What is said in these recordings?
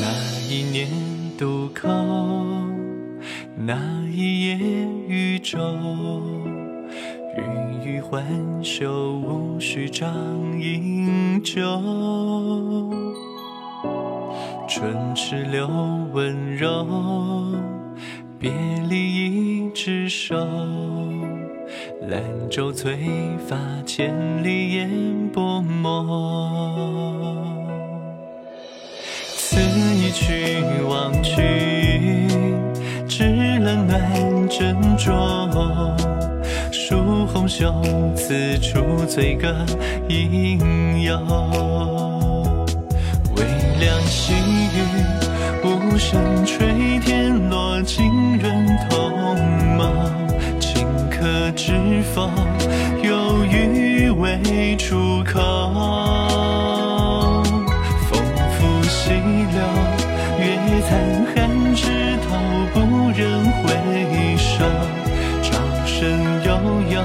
那一年渡口，那一夜渔舟，云雨还休，无需张饮酒。唇齿留温柔，别离一只手，兰舟催发，千里烟波没。此一去望去，只冷暖斟酌。数红袖，此处醉歌应有。微凉细雨，无声吹天落，浸润瞳眸。顷刻知否，有余未出口。残寒枝头，不忍回首。朝生悠悠，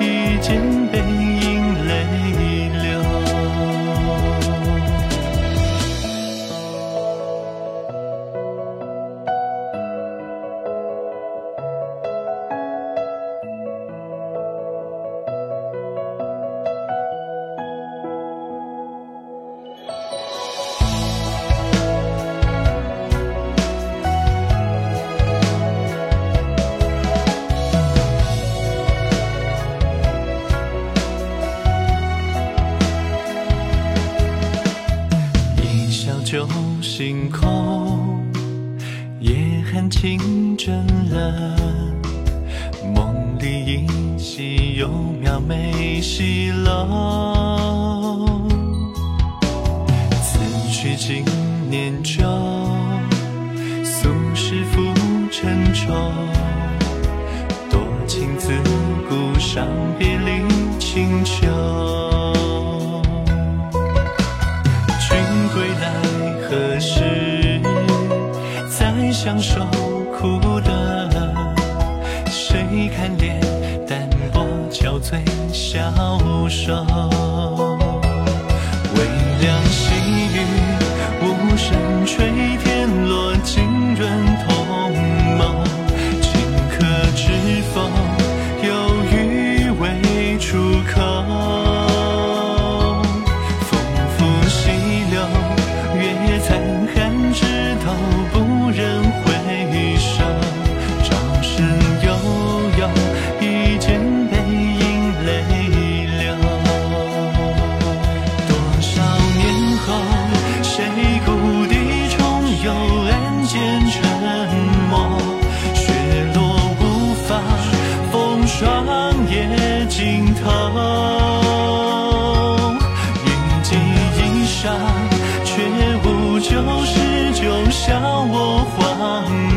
一见背影泪流。旧星空，夜寒清蒸冷，梦里依稀有描眉西楼。此去经年久，俗世浮沉愁。多情自古伤别离清秋。何时再相守苦乐？谁看脸淡薄，憔悴消瘦。微凉细雨，无声吹天落，浸润瞳眸。顷刻知否，有余未出口。不忍回首，朝生悠悠，一见背影泪流。多少年后，谁故地重游，暗箭沉默。雪落无法，风霜也尽头。一记一伤，却无旧事。就笑我荒。